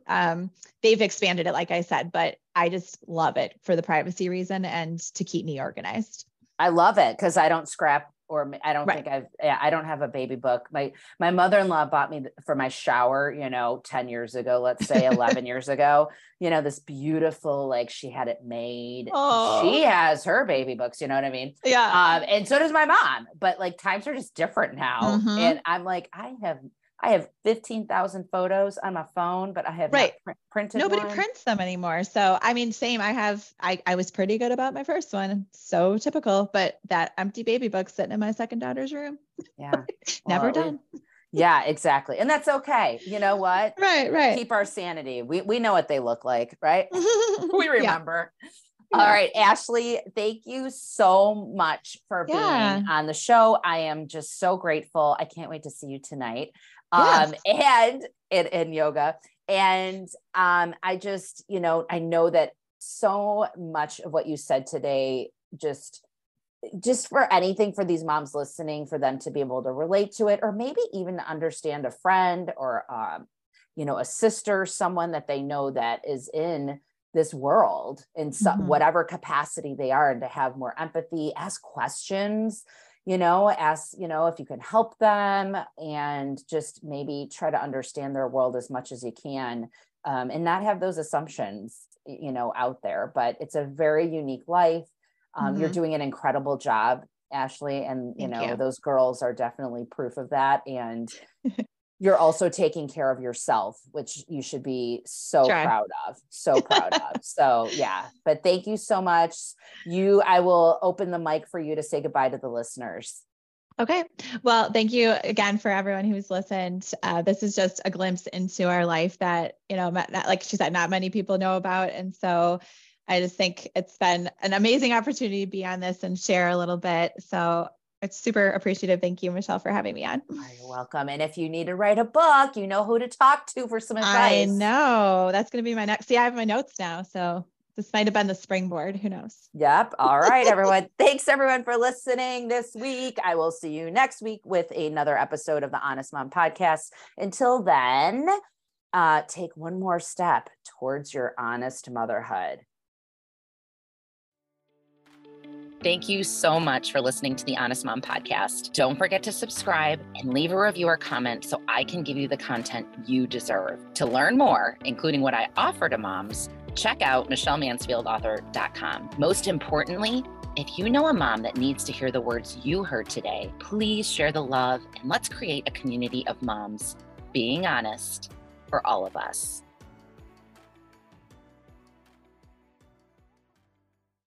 They've expanded it, like I said, but I just love it for the privacy reason and to keep me organized. I love it because I don't scrap or I don't think I don't have a baby book. My mother-in-law bought me for my shower, 10 years ago, let's say 11 years ago, this beautiful, like she had it made. Oh. She has her baby books. You know what I mean? Yeah. And so does my mom, but like times are just different now. Mm-hmm. And I'm like, I have 15,000 photos on my phone, but I have not printed. Nobody prints them anymore. So, I mean, same, I was pretty good about my first one. So typical, but that empty baby book sitting in my second daughter's room. Yeah. Never done. Yeah, exactly. And that's okay. You know what? Right. Keep our sanity. We know what they look like, right? We remember. Yeah. All right, Ashley, thank you so much for being on the show. I am just so grateful. I can't wait to see you tonight. And in yoga. And I just, I know that so much of what you said today, just for anything for these moms listening, for them to be able to relate to it, or maybe even understand a friend or, a sister, someone that they know that is in this world in some, whatever capacity they are, and to have more empathy, ask questions, if you can help them, and just maybe try to understand their world as much as you can, and not have those assumptions, out there. But it's a very unique life. You're doing an incredible job, Ashley. And, Thank you. Those girls are definitely proof of that. And you're also taking care of yourself, which you should be so proud of. So yeah, but thank you so much. I will open the mic for you to say goodbye to the listeners. Okay. Well, thank you again for everyone who's listened. This is just a glimpse into our life that, like she said, not many people know about. And so I just think it's been an amazing opportunity to be on this and share a little bit. So it's super appreciative. Thank you, Michelle, for having me on. Oh, you're welcome. And if you need to write a book, you know who to talk to for some advice. I know. That's going to be my next. See, I have my notes now. So this might have been the springboard. Who knows? Yep. All right, everyone. Thanks, everyone, for listening this week. I will see you next week with another episode of the Honest Mom Podcast. Until then, take one more step towards your honest motherhood. Thank you so much for listening to the Honest Mom Podcast. Don't forget to subscribe and leave a review or comment so I can give you the content you deserve. To learn more, including what I offer to moms, check out MichelleMansfieldAuthor.com. Most importantly, if you know a mom that needs to hear the words you heard today, please share the love and let's create a community of moms being honest for all of us.